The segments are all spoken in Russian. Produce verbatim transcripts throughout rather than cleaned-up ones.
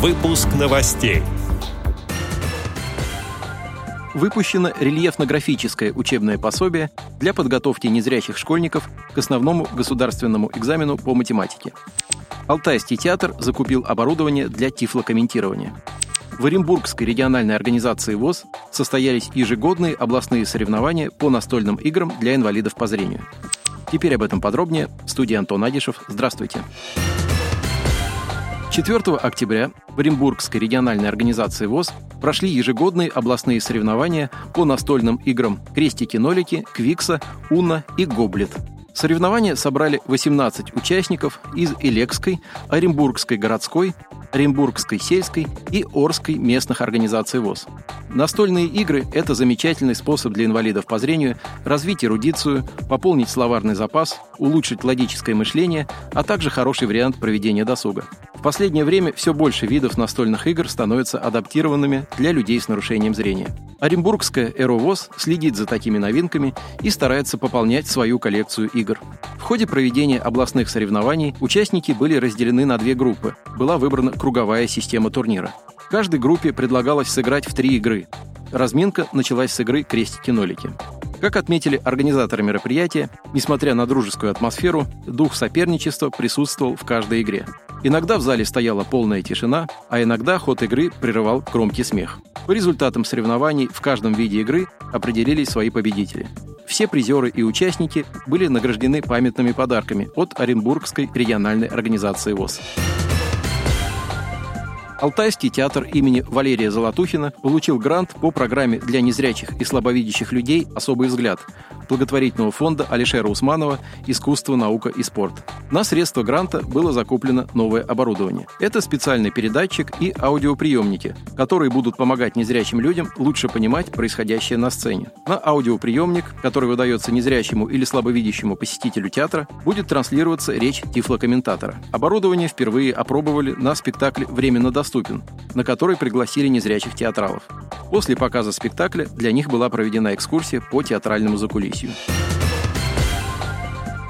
Выпуск новостей. Выпущено рельефно-графическое учебное пособие для подготовки незрячих школьников к основному государственному экзамену по математике. Алтайский театр закупил оборудование для тифлокомментирования. В Оренбургской региональной организации ВОС состоялись ежегодные областные соревнования по настольным играм для инвалидов по зрению. Теперь об этом подробнее. В студии Антон Агишев. Здравствуйте. четвёртого октября в Оренбургской региональной организации ВОС прошли ежегодные областные соревнования по настольным играм «Крестики-Нолики», «Квикса», «Унна» и «Гоблит». Соревнования собрали восемнадцать участников из Илекской, Оренбургской городской, Оренбургской сельской и Орской местных организаций ВОС. Настольные игры – это замечательный способ для инвалидов по зрению развить эрудицию, пополнить словарный запас, улучшить логическое мышление, а также хороший вариант проведения досуга. В последнее время все больше видов настольных игр становятся адаптированными для людей с нарушением зрения. Оренбургская Эровоз следит за такими новинками и старается пополнять свою коллекцию игр. В ходе проведения областных соревнований участники были разделены на две группы. Была выбрана круговая система турнира. Каждой группе предлагалось сыграть в три игры. Разминка началась с игры «Крестики-нолики». Как отметили организаторы мероприятия, несмотря на дружескую атмосферу, дух соперничества присутствовал в каждой игре. Иногда в зале стояла полная тишина, а иногда ход игры прерывал громкий смех. По результатам соревнований в каждом виде игры определились свои победители. Все призеры и участники были награждены памятными подарками от Оренбургской региональной организации ВОС. Алтайский театр имени Валерия Золотухина получил грант по программе для незрячих и слабовидящих людей «Особый взгляд» благотворительного фонда Алишера Усманова «Искусство, наука и спорт». На средства гранта было закуплено новое оборудование. Это специальный передатчик и аудиоприемники, которые будут помогать незрячим людям лучше понимать происходящее на сцене. На аудиоприемник, который выдается незрячему или слабовидящему посетителю театра, будет транслироваться речь тифлокомментатора. Оборудование впервые опробовали на спектакле «Временно доступен», на который пригласили незрячих театралов. После показа спектакля для них была проведена экскурсия по театральному закулисью.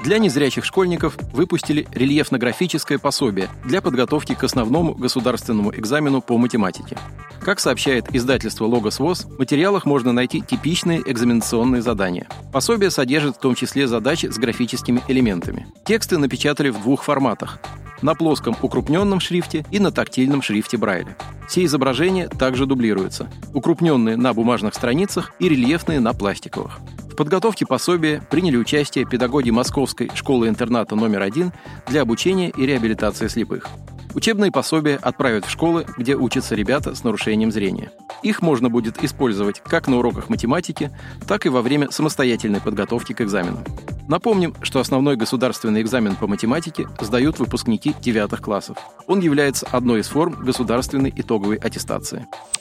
Для незрячих школьников выпустили рельефно-графическое пособие для подготовки к основному государственному экзамену по математике. Как сообщает издательство «Логосвос», в материалах можно найти типичные экзаменационные задания. Пособие содержит в том числе задачи с графическими элементами. Тексты напечатали в двух форматах – на плоском укрупненном шрифте и на тактильном шрифте Брайля. Все изображения также дублируются – укрупненные на бумажных страницах и рельефные на пластиковых. В подготовке пособия приняли участие педагоги Московской школы-интерната номер один для обучения и реабилитации слепых. Учебные пособия отправят в школы, где учатся ребята с нарушением зрения. Их можно будет использовать как на уроках математики, так и во время самостоятельной подготовки к экзаменам. Напомним, что основной государственный экзамен по математике сдают выпускники девятых классов. Он является одной из форм государственной итоговой аттестации.